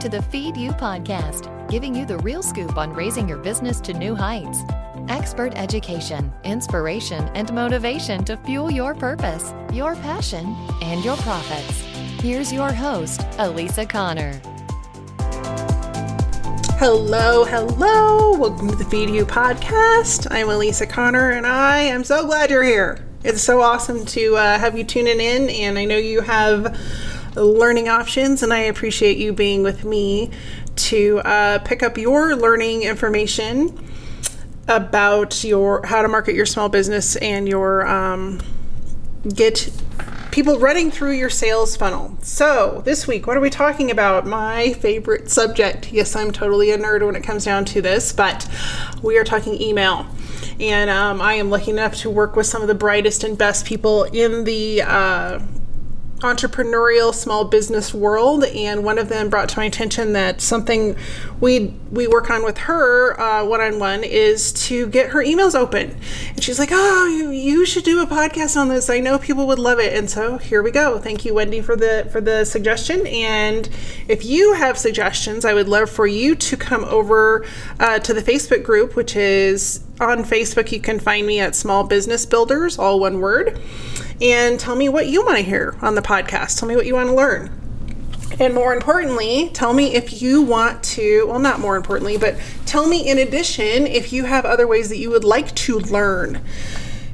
to the Feed You podcast, giving you the real scoop on raising your business to new heights. Expert education, inspiration, and motivation to fuel your purpose, your passion, and your profits. Here's your host, Alisa Conner. Hello. Welcome to the Feed You podcast. I'm Alisa Conner, and I am so glad you're here. It's so awesome to have you tuning in, and I know you have learning options, and I appreciate you being with me to pick up your learning information about your how to market your small business and your get people running through your sales funnel. So this week, what are we talking about? My favorite subject. Yes, I'm totally a nerd when it comes down to this, but we are talking email. And I am lucky enough to work with some of the brightest and best people in the entrepreneurial small business world. And one of them brought to my attention that something we work on with her one-on-one is to get her emails open. And she's like, oh, you should do a podcast on this. I know people would love it. And so here we go. Thank you, Wendy, for the suggestion. And if you have suggestions, I would love for you to come over to the Facebook group, which is on Facebook. You can find me at Small Business Builders, all one word. And tell me what you want to hear on the podcast. Tell me what you want to learn. And more importantly, tell me if you want to, well, not more importantly, but tell me in addition if you have other ways that you would like to learn.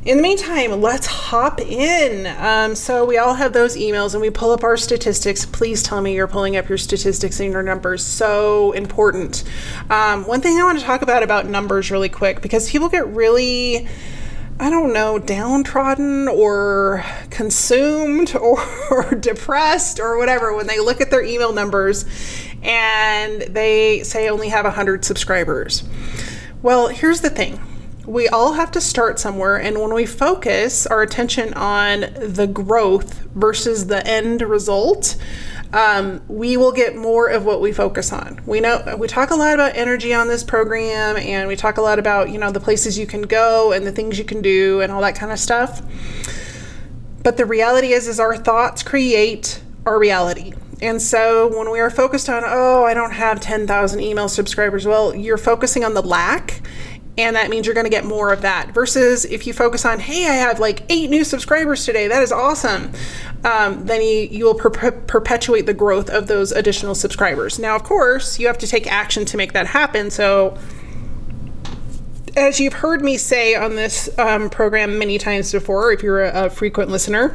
In the meantime, let's hop in. So we all have those emails and we pull up our statistics. Please tell me you're pulling up your statistics and your numbers. So important. One thing I want to talk about numbers really quick, because people get really, I don't know, downtrodden or consumed or depressed or whatever when they look at their email numbers and they say only have 100 subscribers. Well, here's the thing. We all have to start somewhere, and when we focus our attention on the growth versus the end result, we will get more of what we focus on. We know we talk a lot about energy on this program, and we talk a lot about, you know, the places you can go and the things you can do and all that kind of stuff. But the reality is our thoughts create our reality. And so when we are focused on, oh, I don't have 10,000 email subscribers, well, you're focusing on the lack. And that means you're going to get more of that versus if you focus on, hey, I have like 8 new subscribers today. That is awesome. Then you will perpetuate the growth of those additional subscribers. Now, of course, you have to take action to make that happen. So as you've heard me say on this program many times before, if you're a frequent listener,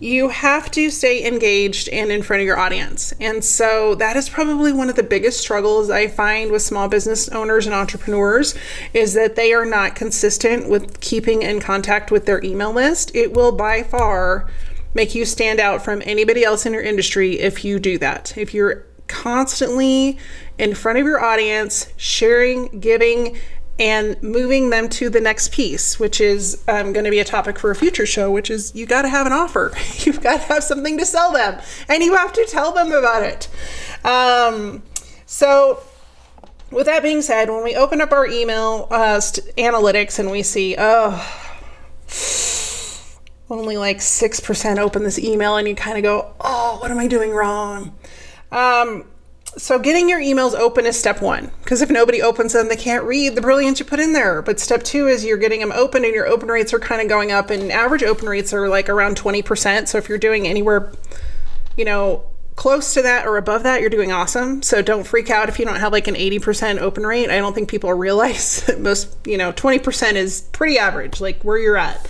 you have to stay engaged and in front of your audience. And so that is probably one of the biggest struggles I find with small business owners and entrepreneurs is that they are not consistent with keeping in contact with their email list. It will by far make you stand out from anybody else in your industry if you do that. If you're constantly in front of your audience, sharing, giving, and moving them to the next piece, which is going to be a topic for a future show, which is you got to have an offer. You've got to have something to sell them, and you have to tell them about it. So with that being said, when we open up our email analytics and we see, only like 6% open this email, and you kind of go, oh, what am I doing wrong? So getting your emails open is step 1, because if nobody opens them, they can't read the brilliance you put in there. But step 2 is you're getting them open, and your open rates are kind of going up, and average open rates are like around 20%. So if you're doing anywhere, you know, close to that or above that, you're doing awesome. So don't freak out if you don't have like an 80% open rate. I don't think people realize that most, you know, 20% is pretty average, like where you're at.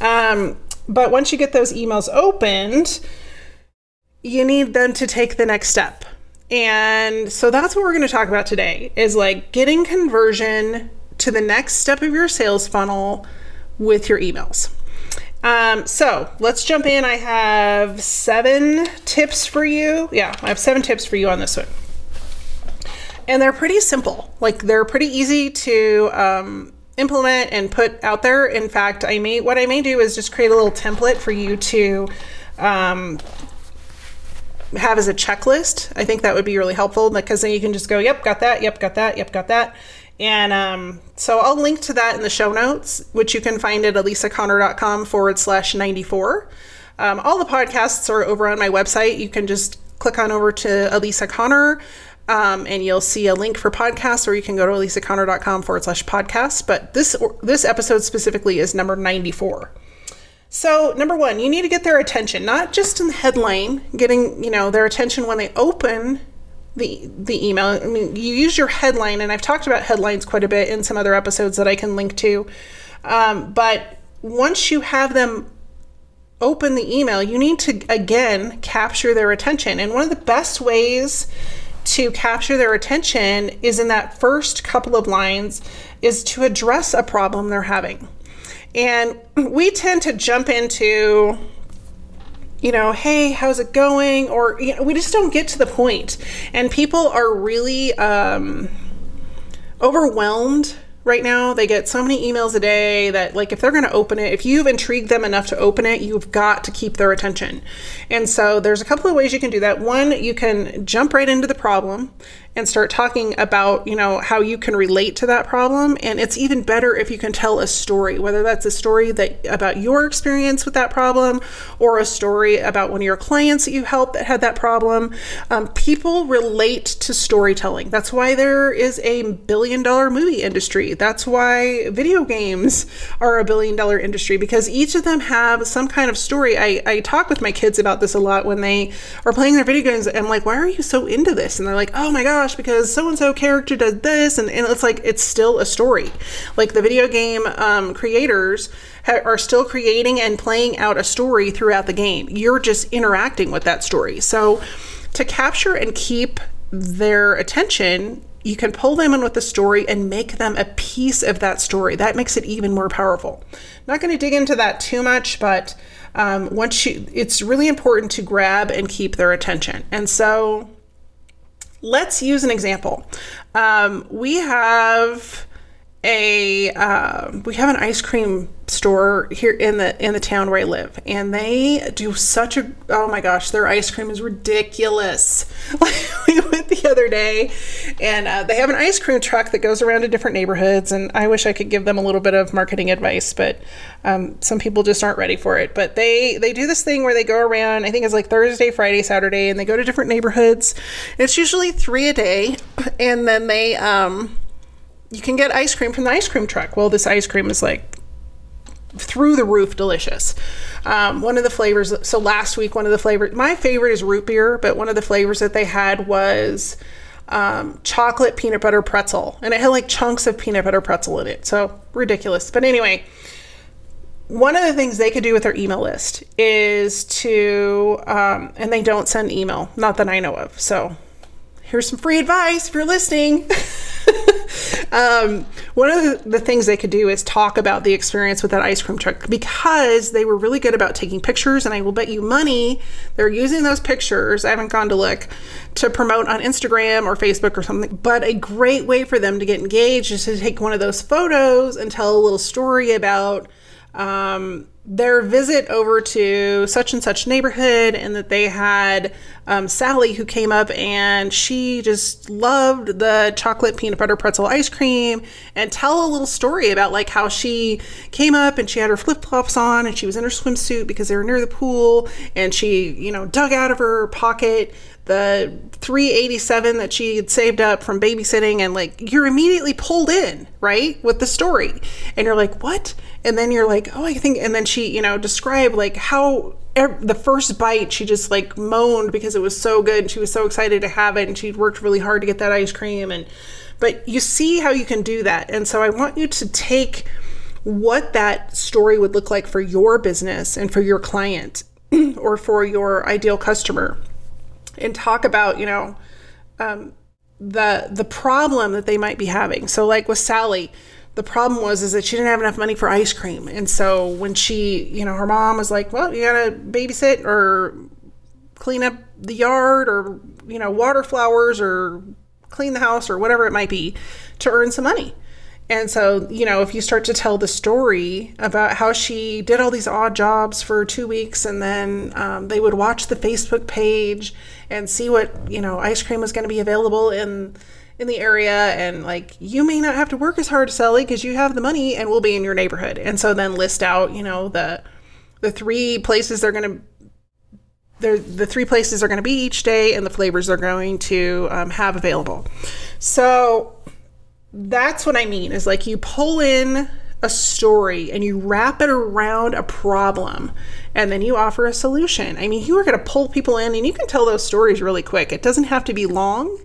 But once you get those emails opened, you need them to take the next step. And so that's what we're going to talk about today is like getting conversion to the next step of your sales funnel with your emails. So let's jump in. I have 7 tips for you. Yeah, I have 7 tips for you on this one. And they're pretty simple. Like they're pretty easy to implement and put out there. In fact, what I may do is just create a little template for you to have as a checklist. I think that would be really helpful, because then you can just go, yep, got that, yep, got that, yep, got that. And so I'll link to that in the show notes, which you can find at alisaconner.com/94. All the podcasts are over on my website. You can just click on over to Alisa Conner, and you'll see a link for podcasts, or you can go to alisaconner.com/podcast. But this episode specifically is number 94. So number one, you need to get their attention, not just in the headline, getting, you know, their attention when they open the email. I mean, you use your headline, and I've talked about headlines quite a bit in some other episodes that I can link to. But once you have them open the email, you need to, again, capture their attention. And one of the best ways to capture their attention is in that first couple of lines, is to address a problem they're having. And we tend to jump into, you know, hey, how's it going? Or, you know, we just don't get to the point. And people are really overwhelmed right now. They get so many emails a day that, like, if they're going to open it, if you've intrigued them enough to open it, you've got to keep their attention. And so there's a couple of ways you can do that. One, you can jump right into the problem and start talking about, you know, how you can relate to that problem. And it's even better if you can tell a story, whether that's a story that about your experience with that problem, or a story about one of your clients that you helped that had that problem. People relate to storytelling. That's why there is a billion-dollar movie industry. That's why video games are a billion-dollar industry, because each of them have some kind of story. I talk with my kids about this a lot when they are playing their video games. I'm like, why are you so into this? And they're like, oh my gosh, because so-and-so character does this. And it's like, it's still a story. Like, the video game creators are still creating and playing out a story throughout the game. You're just interacting with that story. So to capture and keep their attention, you can pull them in with the story and make them a piece of that story. That makes it even more powerful. Not going to dig into that too much, but it's really important to grab and keep their attention. And so let's use an example. We have an ice cream store here in the town where I live, and they do such a, oh my gosh, their ice cream is ridiculous. Like, we went the other day, and they have an ice cream truck that goes around to different neighborhoods, and I wish I could give them a little bit of marketing advice, but some people just aren't ready for it. But they do this thing where they go around, I think it's like Thursday, Friday, Saturday, and they go to different neighborhoods. It's usually 3 a day, and then they you can get ice cream from the ice cream truck. Well, this ice cream is like through the roof delicious. One of the flavors, so last week, my favorite is root beer, but one of the flavors that they had was chocolate peanut butter pretzel. And it had like chunks of peanut butter pretzel in it. So ridiculous. But anyway, one of the things they could do with their email list is to, and they don't send email, not that I know of. So here's some free advice if you're listening. One of the things they could do is talk about the experience with that ice cream truck, because they were really good about taking pictures, and I will bet you money they're using those pictures, I haven't gone to look, to promote on Instagram or Facebook or something. But a great way for them to get engaged is to take one of those photos and tell a little story about their visit over to such and such neighborhood, and that they had Sally who came up and she just loved the chocolate peanut butter pretzel ice cream, and tell a little story about like how she came up and she had her flip-flops on and she was in her swimsuit because they were near the pool, and she, you know, dug out of her pocket the $3.87 that she had saved up from babysitting. And like, you're immediately pulled in, right, with the story, and you're like, what? And then you're like, oh, I think, and then she, you know, described like how the first bite she just like moaned because it was so good and she was so excited to have it and she'd worked really hard to get that ice cream. And but you see how you can do that. And so I want you to take what that story would look like for your business and for your client or for your ideal customer, and talk about, you know, the problem that they might be having. So like with Sally, the problem was that she didn't have enough money for ice cream. And so when she, you know, her mom was like, well, you gotta babysit or clean up the yard or, you know, water flowers or clean the house or whatever it might be to earn some money. And so, you know, if you start to tell the story about how she did all these odd jobs for 2 weeks, and then they would watch the Facebook page and see what, you know, ice cream was going to be available in the area, and like, you may not have to work as hard, Sally, because you have the money and we'll be in your neighborhood. And so then list out, you know, the 3 places they're going to the three places are going to be each day, and the flavors they're going to have available. So that's what I mean, is like you pull in a story and you wrap it around a problem, and then you offer a solution. I mean, you are going to pull people in, and you can tell those stories really quick. It doesn't have to be long,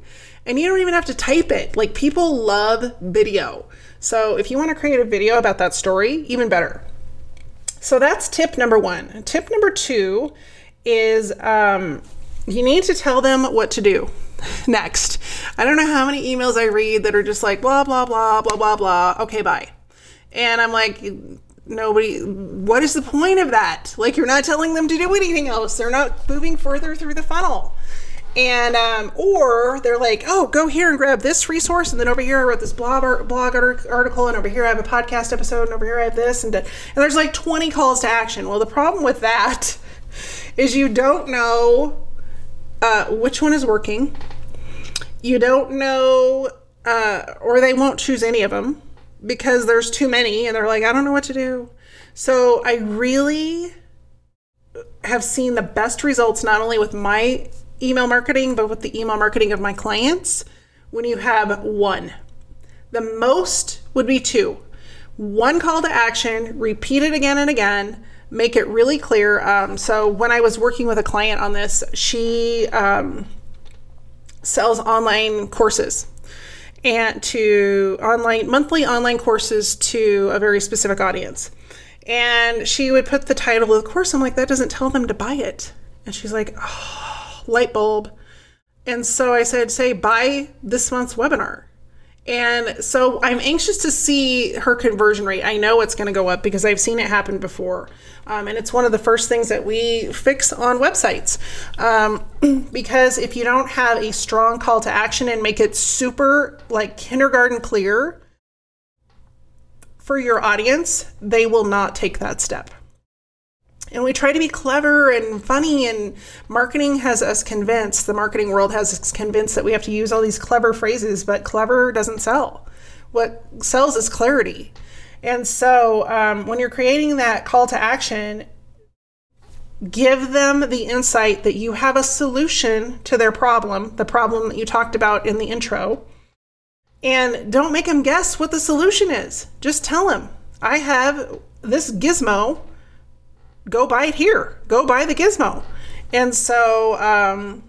and you don't even have to type it. Like, people love video. So if you want to create a video about that story, even better. So that's tip number one. Tip number two is you need to tell them what to do next. I don't know how many emails I read that are just like, blah, blah, blah, blah, blah, blah. Okay, bye. And I'm like, nobody, what is the point of that? Like, you're not telling them to do anything else. They're not moving further through the funnel. And, or they're like, oh, go here and grab this resource. And then over here, I wrote this blog article. And over here, I have a podcast episode. And over here, I have this. And there's like 20 calls to action. Well, the problem with that is you don't know which one is working. You don't know, or they won't choose any of them, because there's too many, and they're like, I don't know what to do. So I really have seen the best results, not only with my email marketing, but with the email marketing of my clients, when you have one. The most would be two. One call to action, repeat it again and again, make it really clear. So when I was working with a client on this, she sells online courses, and to monthly online courses to a very specific audience. And she would put the title of the course. I'm like, that doesn't tell them to buy it. And she's like, oh, light bulb. And so I said, say, buy this month's webinar. And so I'm anxious to see her conversion rate. I know it's going to go up because I've seen it happen before. And it's one of the first things that we fix on websites. Because if you don't have a strong call to action and make it super like kindergarten clear for your audience, they will not take that step. And we try to be clever and funny, and marketing has us convinced, the marketing world has us convinced that we have to use all these clever phrases, but clever doesn't sell. What sells is clarity. And so when you're creating that call to action, give them the insight that you have a solution to their problem, the problem that you talked about in the intro, and don't make them guess what the solution is. Just tell them, I have this gizmo. Go buy it here. Go buy the gizmo. And so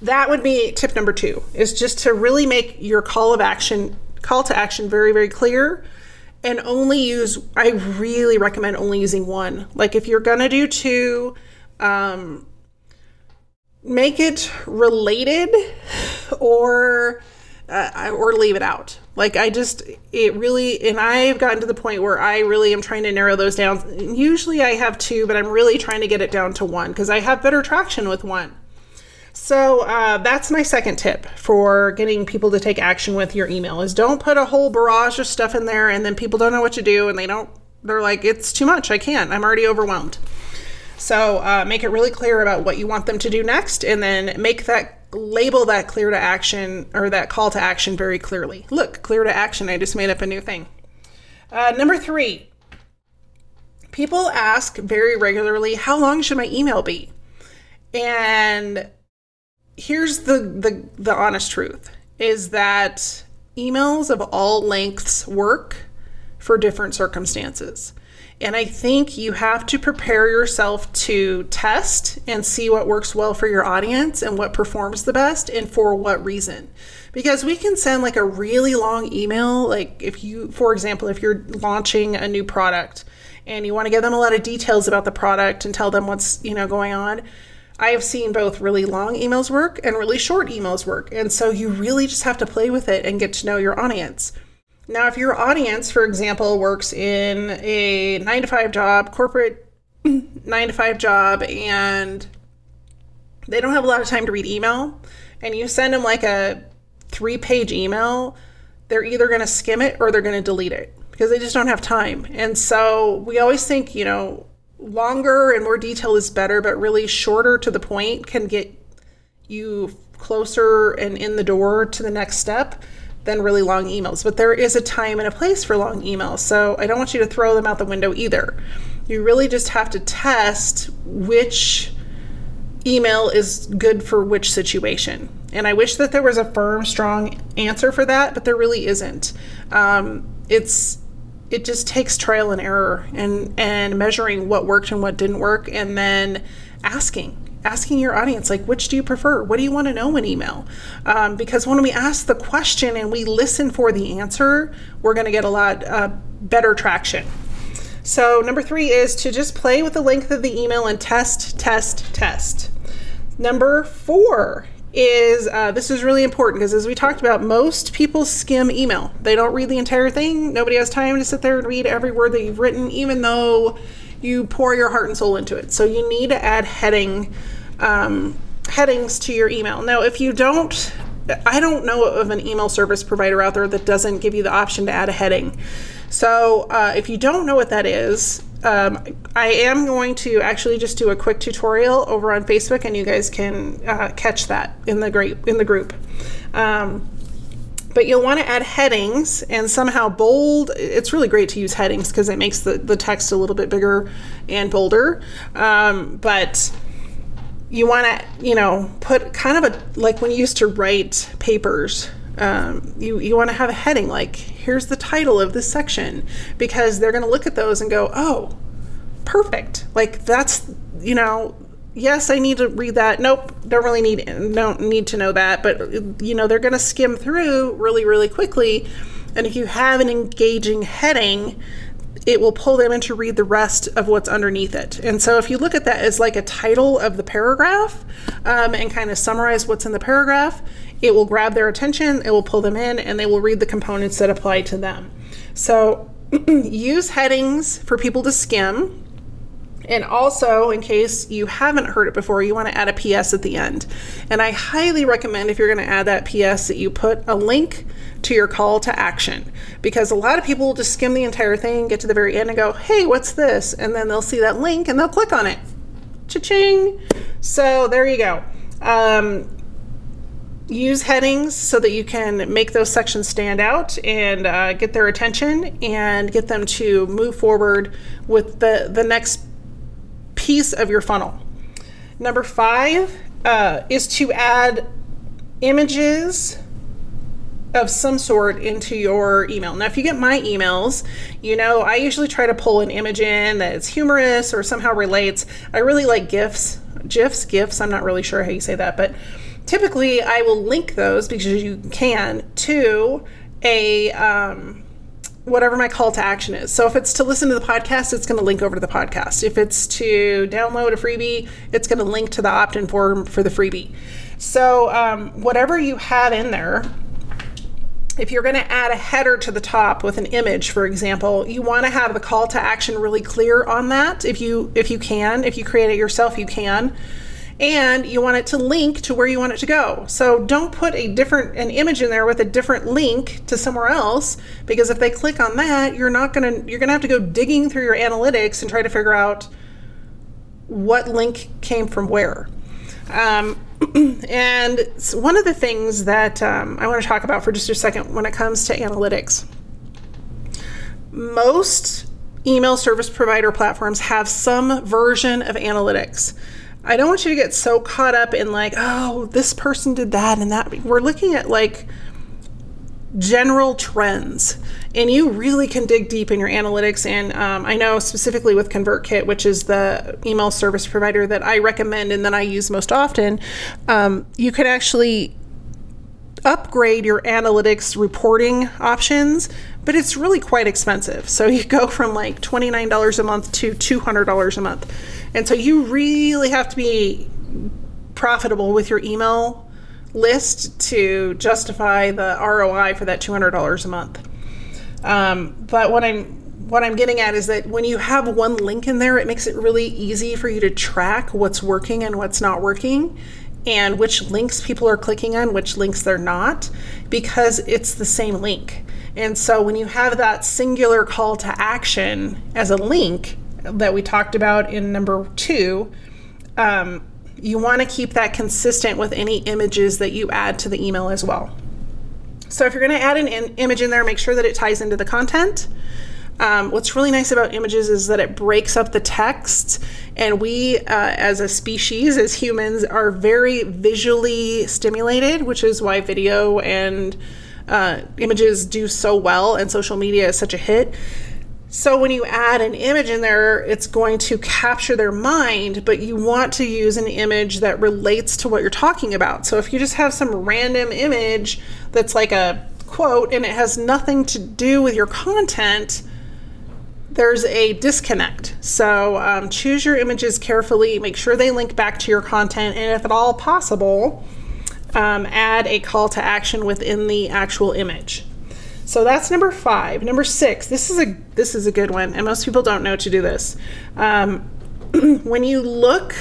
that would be tip number two, is just to really make your call to action very, very clear, and I really recommend only using one. Like, if you're going to do two, make it related or leave it out. Like, and I've gotten to the point where I really am trying to narrow those down. Usually I have two, but I'm really trying to get it down to one because I have better traction with one. So that's my second tip for getting people to take action with your email, is don't put a whole barrage of stuff in there and then people don't know what to do, and they're like, it's too much. I can't. I'm already overwhelmed. So make it really clear about what you want them to do next, and then label that clear to action, or that call to action, very clearly. Look, clear to action. I just made up a new thing. Number three, people ask very regularly, how long should my email be? And here's the honest truth, is that emails of all lengths work for different circumstances. And I think you have to prepare yourself to test and see what works well for your audience and what performs the best and for what reason. Because we can send like a really long email. Like, for example, if you're launching a new product and you want to give them a lot of details about the product and tell them what's, going on, I have seen both really long emails work and really short emails work. And so you really just have to play with it and get to know your audience. Now, if your audience, for example, works in a 9-to-5 job, corporate 9-to-5 job, and they don't have a lot of time to read email, and you send them like a 3-page email, they're either going to skim it or they're going to delete it because they just don't have time. And so we always think, longer and more detail is better, but really shorter to the point can get you closer and in the door to the next step than really long emails. But there is a time and a place for long emails, so I don't want you to throw them out the window either. You really just have to test which email is good for which situation. And I wish that there was a firm, strong answer for that, but there really isn't. It just takes trial and error and measuring what worked and what didn't work, and then asking your audience, like, which do you prefer? What do you want to know in email? Because when we ask the question and we listen for the answer, we're going to get a lot better traction. So number 3 is to just play with the length of the email and test. Number 4 is, this is really important because as we talked about, most people skim email. They don't read the entire thing. Nobody has time to sit there and read every word that you've written, even though you pour your heart and soul into it. So you need to add headings to your email. Now, if you don't, I don't know of an email service provider out there that doesn't give you the option to add a heading. So if you don't know what that is, I am going to actually just do a quick tutorial over on Facebook, and you guys can catch that in the group. But you'll want to add headings and somehow bold. It's really great to use headings because it makes the text a little bit bigger and bolder. But you want to, put kind of a, like when you used to write papers, you want to have a heading like, here's the title of this section, because they're going to look at those and go, oh, perfect. Like that's, yes, I need to read that. Nope, don't need to know that. But, they're going to skim through really, really quickly. And if you have an engaging heading, it will pull them in to read the rest of what's underneath it. And so if you look at that as like a title of the paragraph and kind of summarize what's in the paragraph, it will grab their attention, it will pull them in, and they will read the components that apply to them. So use headings for people to skim. And also, in case you haven't heard it before, you want to add a PS at the end. And I highly recommend, if you're going to add that PS, that you put a link to your call to action, because a lot of people will just skim the entire thing, get to the very end and go, hey, what's this? And then they'll see that link and they'll click on it. Cha-ching. So there you go. Use headings so that you can make those sections stand out and get their attention and get them to move forward with the next piece of your funnel. Number 5 is to add images of some sort into your email. Now, if you get my emails, I usually try to pull an image in that's humorous or somehow relates. I really like GIFs. I'm not really sure how you say that, but typically I will link those, because you can, to a whatever my call to action is. So if it's to listen to the podcast, it's going to link over to the podcast. If it's to download a freebie, it's going to link to the opt-in form for the freebie. So whatever you have in there, if you're going to add a header to the top with an image, for example, you want to have the call to action really clear on that. If you can, if you create it yourself, you can. And you want it to link to where you want it to go. So don't put an image in there with a different link to somewhere else, because if they click on that, you're gonna have to go digging through your analytics and try to figure out what link came from where. And one of the things that I want to talk about for just a second when it comes to analytics, most email service provider platforms have some version of analytics. I don't want you to get so caught up in like, oh, this person did that and that. We're looking at like general trends, and you really can dig deep in your analytics. And I know specifically with ConvertKit, which is the email service provider that I recommend and that I use most often, you can actually upgrade your analytics reporting options, but it's really quite expensive. So you go from like $29 a month to $200 a month. And so you really have to be profitable with your email list to justify the ROI for that $200 a month. But what I'm getting at is that when you have one link in there, it makes it really easy for you to track what's working and what's not working, and which links people are clicking on, which links they're not, because it's the same link. And so when you have that singular call to action as a link that we talked about in number 2, you want to keep that consistent with any images that you add to the email as well. So if you're going to add an image in there, make sure that it ties into the content. What's really nice about images is that it breaks up the text, and we as a species, as humans, are very visually stimulated, which is why video and images do so well, and social media is such a hit. So when you add an image in there, it's going to capture their mind, but you want to use an image that relates to what you're talking about. So if you just have some random image that's like a quote and it has nothing to do with your content, there's a disconnect. So choose your images carefully, make sure they link back to your content, and if at all possible, add a call to action within the actual image. So that's number 5. Number 6, this is a good one, and most people don't know to do this. When you look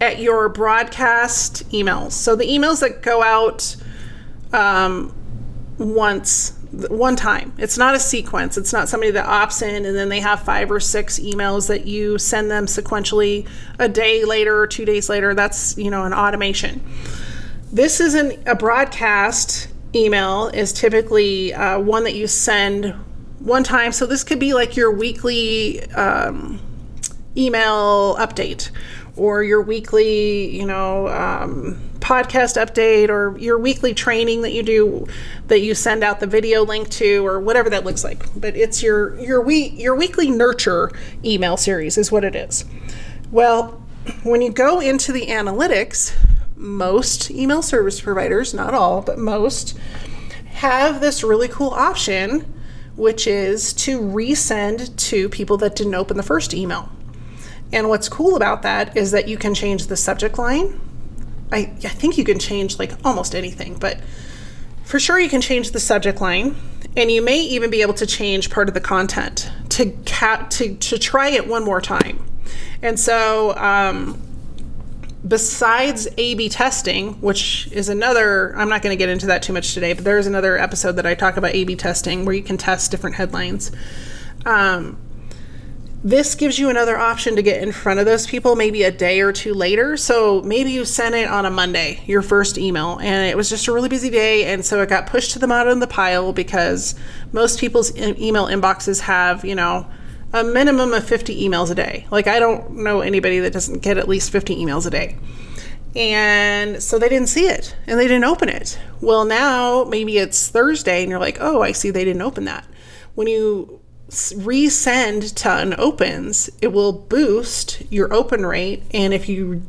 at your broadcast emails, so the emails that go out one time, it's not a sequence. It's not somebody that opts in and then they have 5 or 6 emails that you send them sequentially a day later or 2 days later. That's, you know, an automation. This isn't a broadcast. Email is typically one that you send one time. So this could be like your weekly email update, or your weekly, podcast update, or your weekly training that you do, that you send out the video link to, or whatever that looks like. But it's your weekly nurture email series is what it is. Well, when you go into the analytics, most email service providers, not all, but most, have this really cool option, which is to resend to people that didn't open the first email. And what's cool about that is that you can change the subject line. I think you can change like almost anything, but for sure you can change the subject line, and you may even be able to change part of the content to try it one more time. And so, besides A/B testing, which is another, I'm not going to get into that too much today, but there's another episode that I talk about A/B testing where you can test different headlines. This gives you another option to get in front of those people maybe a day or two later. So maybe you sent it on a Monday, your first email, and it was just a really busy day. And so it got pushed to the bottom of the pile because most people's email inboxes have, a minimum of 50 emails a day. Like, I don't know anybody that doesn't get at least 50 emails a day. And so they didn't see it and they didn't open it. Well, now maybe it's Thursday and you're like, oh, I see they didn't open that. When you resend to unopens, it will boost your open rate. And if you're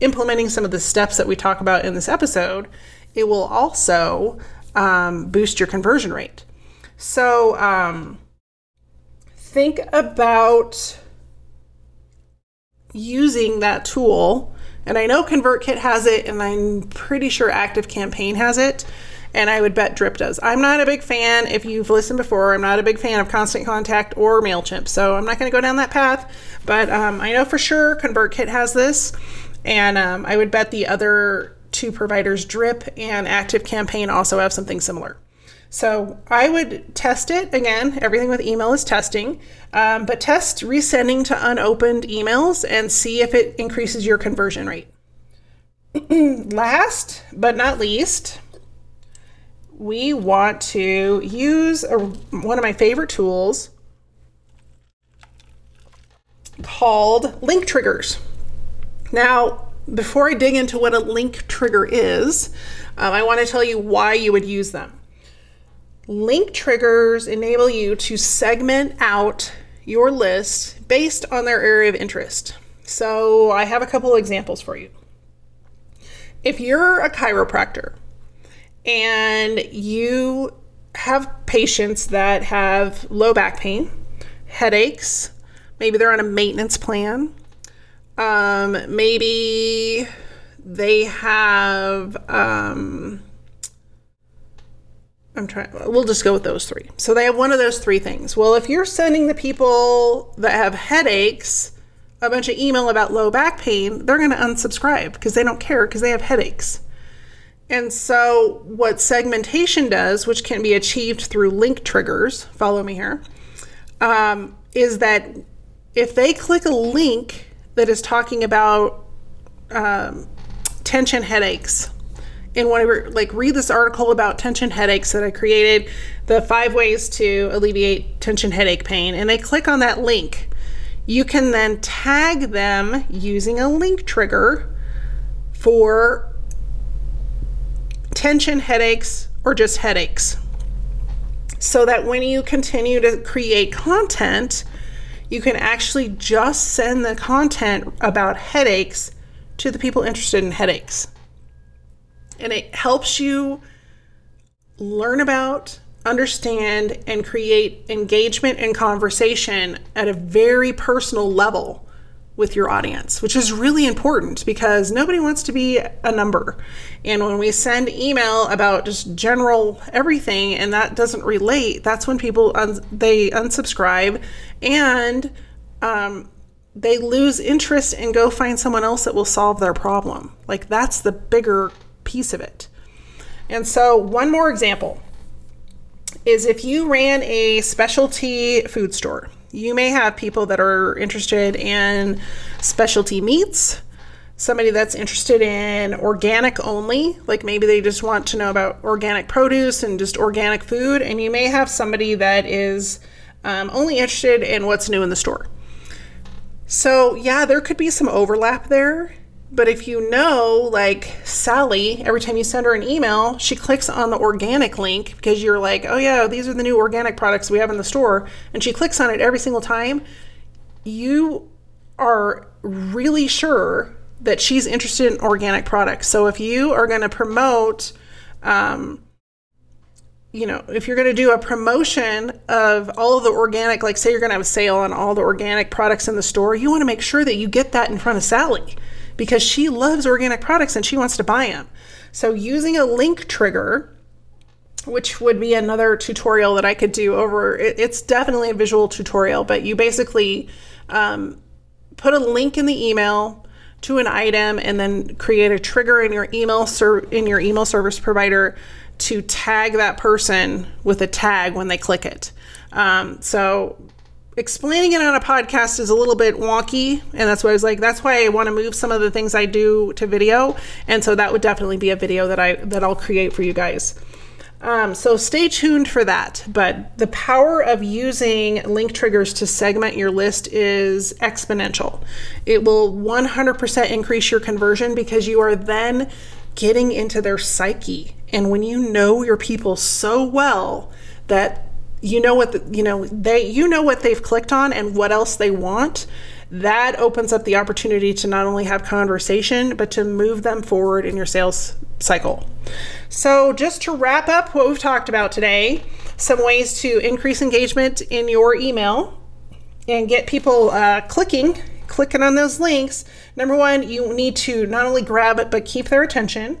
implementing some of the steps that we talk about in this episode, it will also boost your conversion rate. So, think about using that tool. And I know ConvertKit has it, and I'm pretty sure ActiveCampaign has it, and I would bet Drip does. I'm not a big fan, if you've listened before, I'm not a big fan of Constant Contact or Mailchimp, so I'm not going to go down that path. But I know for sure ConvertKit has this, and I would bet the other two providers, Drip and ActiveCampaign, also have something similar. So I would test it. Again, everything with email is testing, but test resending to unopened emails and see if it increases your conversion rate. Last but not least, we want to use one of my favorite tools called link triggers. Now, before I dig into what a link trigger is, I want to tell you why you would use them. Link triggers enable you to segment out your list based on their area of interest. So I have a couple examples for you. If you're a chiropractor and you have patients that have low back pain, headaches, maybe they're on a maintenance plan, maybe they have, we'll just go with those 3. So they have one of those 3 things. Well, if you're sending the people that have headaches a bunch of email about low back pain, they're going to unsubscribe because they don't care, because they have headaches. And so what segmentation does, which can be achieved through link triggers, follow me here, is that if they click a link that is talking about tension headaches, in one of your, like, read this article about tension headaches that I created, the 5 ways to alleviate tension headache pain, and they click on that link, you can then tag them using a link trigger for tension headaches or just headaches, so that when you continue to create content, you can actually just send the content about headaches to the people interested in headaches. And it helps you learn about, understand, and create engagement and conversation at a very personal level with your audience, which is really important because nobody wants to be a number. And when we send email about just general everything and that doesn't relate, that's when people, they unsubscribe and they lose interest and go find someone else that will solve their problem. Like, that's the bigger piece of it. And so one more example is if you ran a specialty food store. You may have people that are interested in specialty meats, somebody that's interested in organic only, like maybe they just want to know about organic produce and just organic food. And you may have somebody that is only interested in what's new in the store. So yeah, there could be some overlap there. But if you know, like Sally, every time you send her an email, she clicks on the organic link because you're like, oh yeah, these are the new organic products we have in the store. And she clicks on it every single time. You are really sure that she's interested in organic products. So if you are going to promote, if you're going to do a promotion of all of the organic, like say you're going to have a sale on all the organic products in the store, you want to make sure that you get that in front of Sally, because she loves organic products and she wants to buy them. So using a link trigger, which would be another tutorial that I could do over, it's definitely a visual tutorial, but you basically put a link in the email to an item and then create a trigger in your email service provider to tag that person with a tag when they click it. So explaining it on a podcast is a little bit wonky, and that's why I was like, that's why I want to move some of the things I do to video. And so that would definitely be a video that I'll create for you guys. So stay tuned for that. But the power of using link triggers to segment your list is exponential. It will 100% increase your conversion because you are then getting into their psyche. And when you know your people so well that what they've clicked on and what else they want, that opens up the opportunity to not only have conversation, but to move them forward in your sales cycle. So just to wrap up what we've talked about today, some ways to increase engagement in your email and get people clicking on those links. Number one, you need to not only grab it, but keep their attention.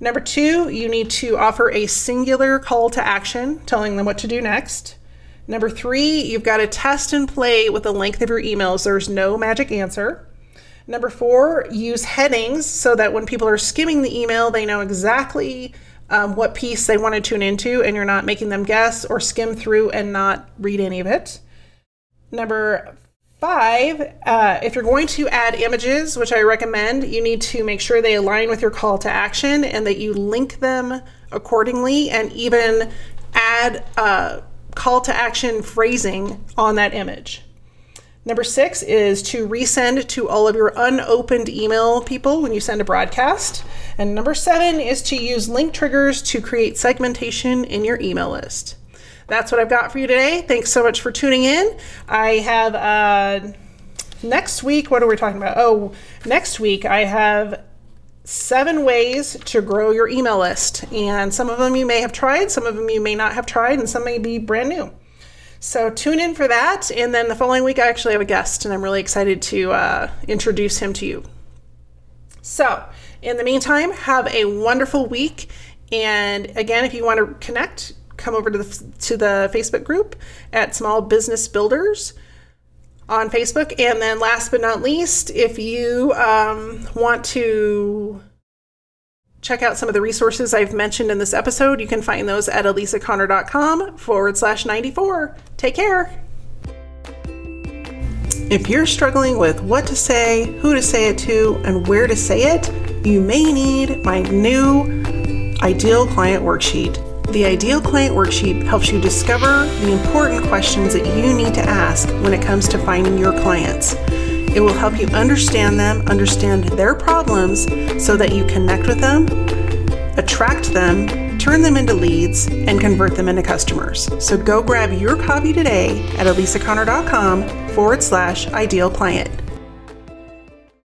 Number two, you need to offer a singular call to action, telling them what to do next. Number three, you've got to test and play with the length of your emails. There's no magic answer. Number four, use headings so that when people are skimming the email, they know exactly what piece they want to tune into, and you're not making them guess or skim through and not read any of it. Number five, if you're going to add images, which I recommend, you need to make sure they align with your call to action and that you link them accordingly, and even add call to action phrasing on that image. Number six is to resend to all of your unopened email people when you send a broadcast. And number seven is to use link triggers to create segmentation in your email list. That's what I've got for you today. Thanks so much for tuning in. I have next week, what are we talking about? Oh, next week I have 7 ways to grow your email list. And some of them you may have tried, some of them you may not have tried, and some may be brand new. So tune in for that. And then the following week I actually have a guest, and I'm really excited to introduce him to you. So in the meantime, have a wonderful week. And again, if you want to connect, come over to the Facebook group at Small Business Builders on Facebook. And then last but not least, if you want to check out some of the resources I've mentioned in this episode, you can find those at alisaconner.com/94. Take care. If you're struggling with what to say, who to say it to, and where to say it, you may need my new Ideal Client Worksheet. The Ideal Client Worksheet helps you discover the important questions that you need to ask when it comes to finding your clients. It will help you understand them, understand their problems, so that you connect with them, attract them, turn them into leads, and convert them into customers. So go grab your copy today at alisaconner.com/ideal client.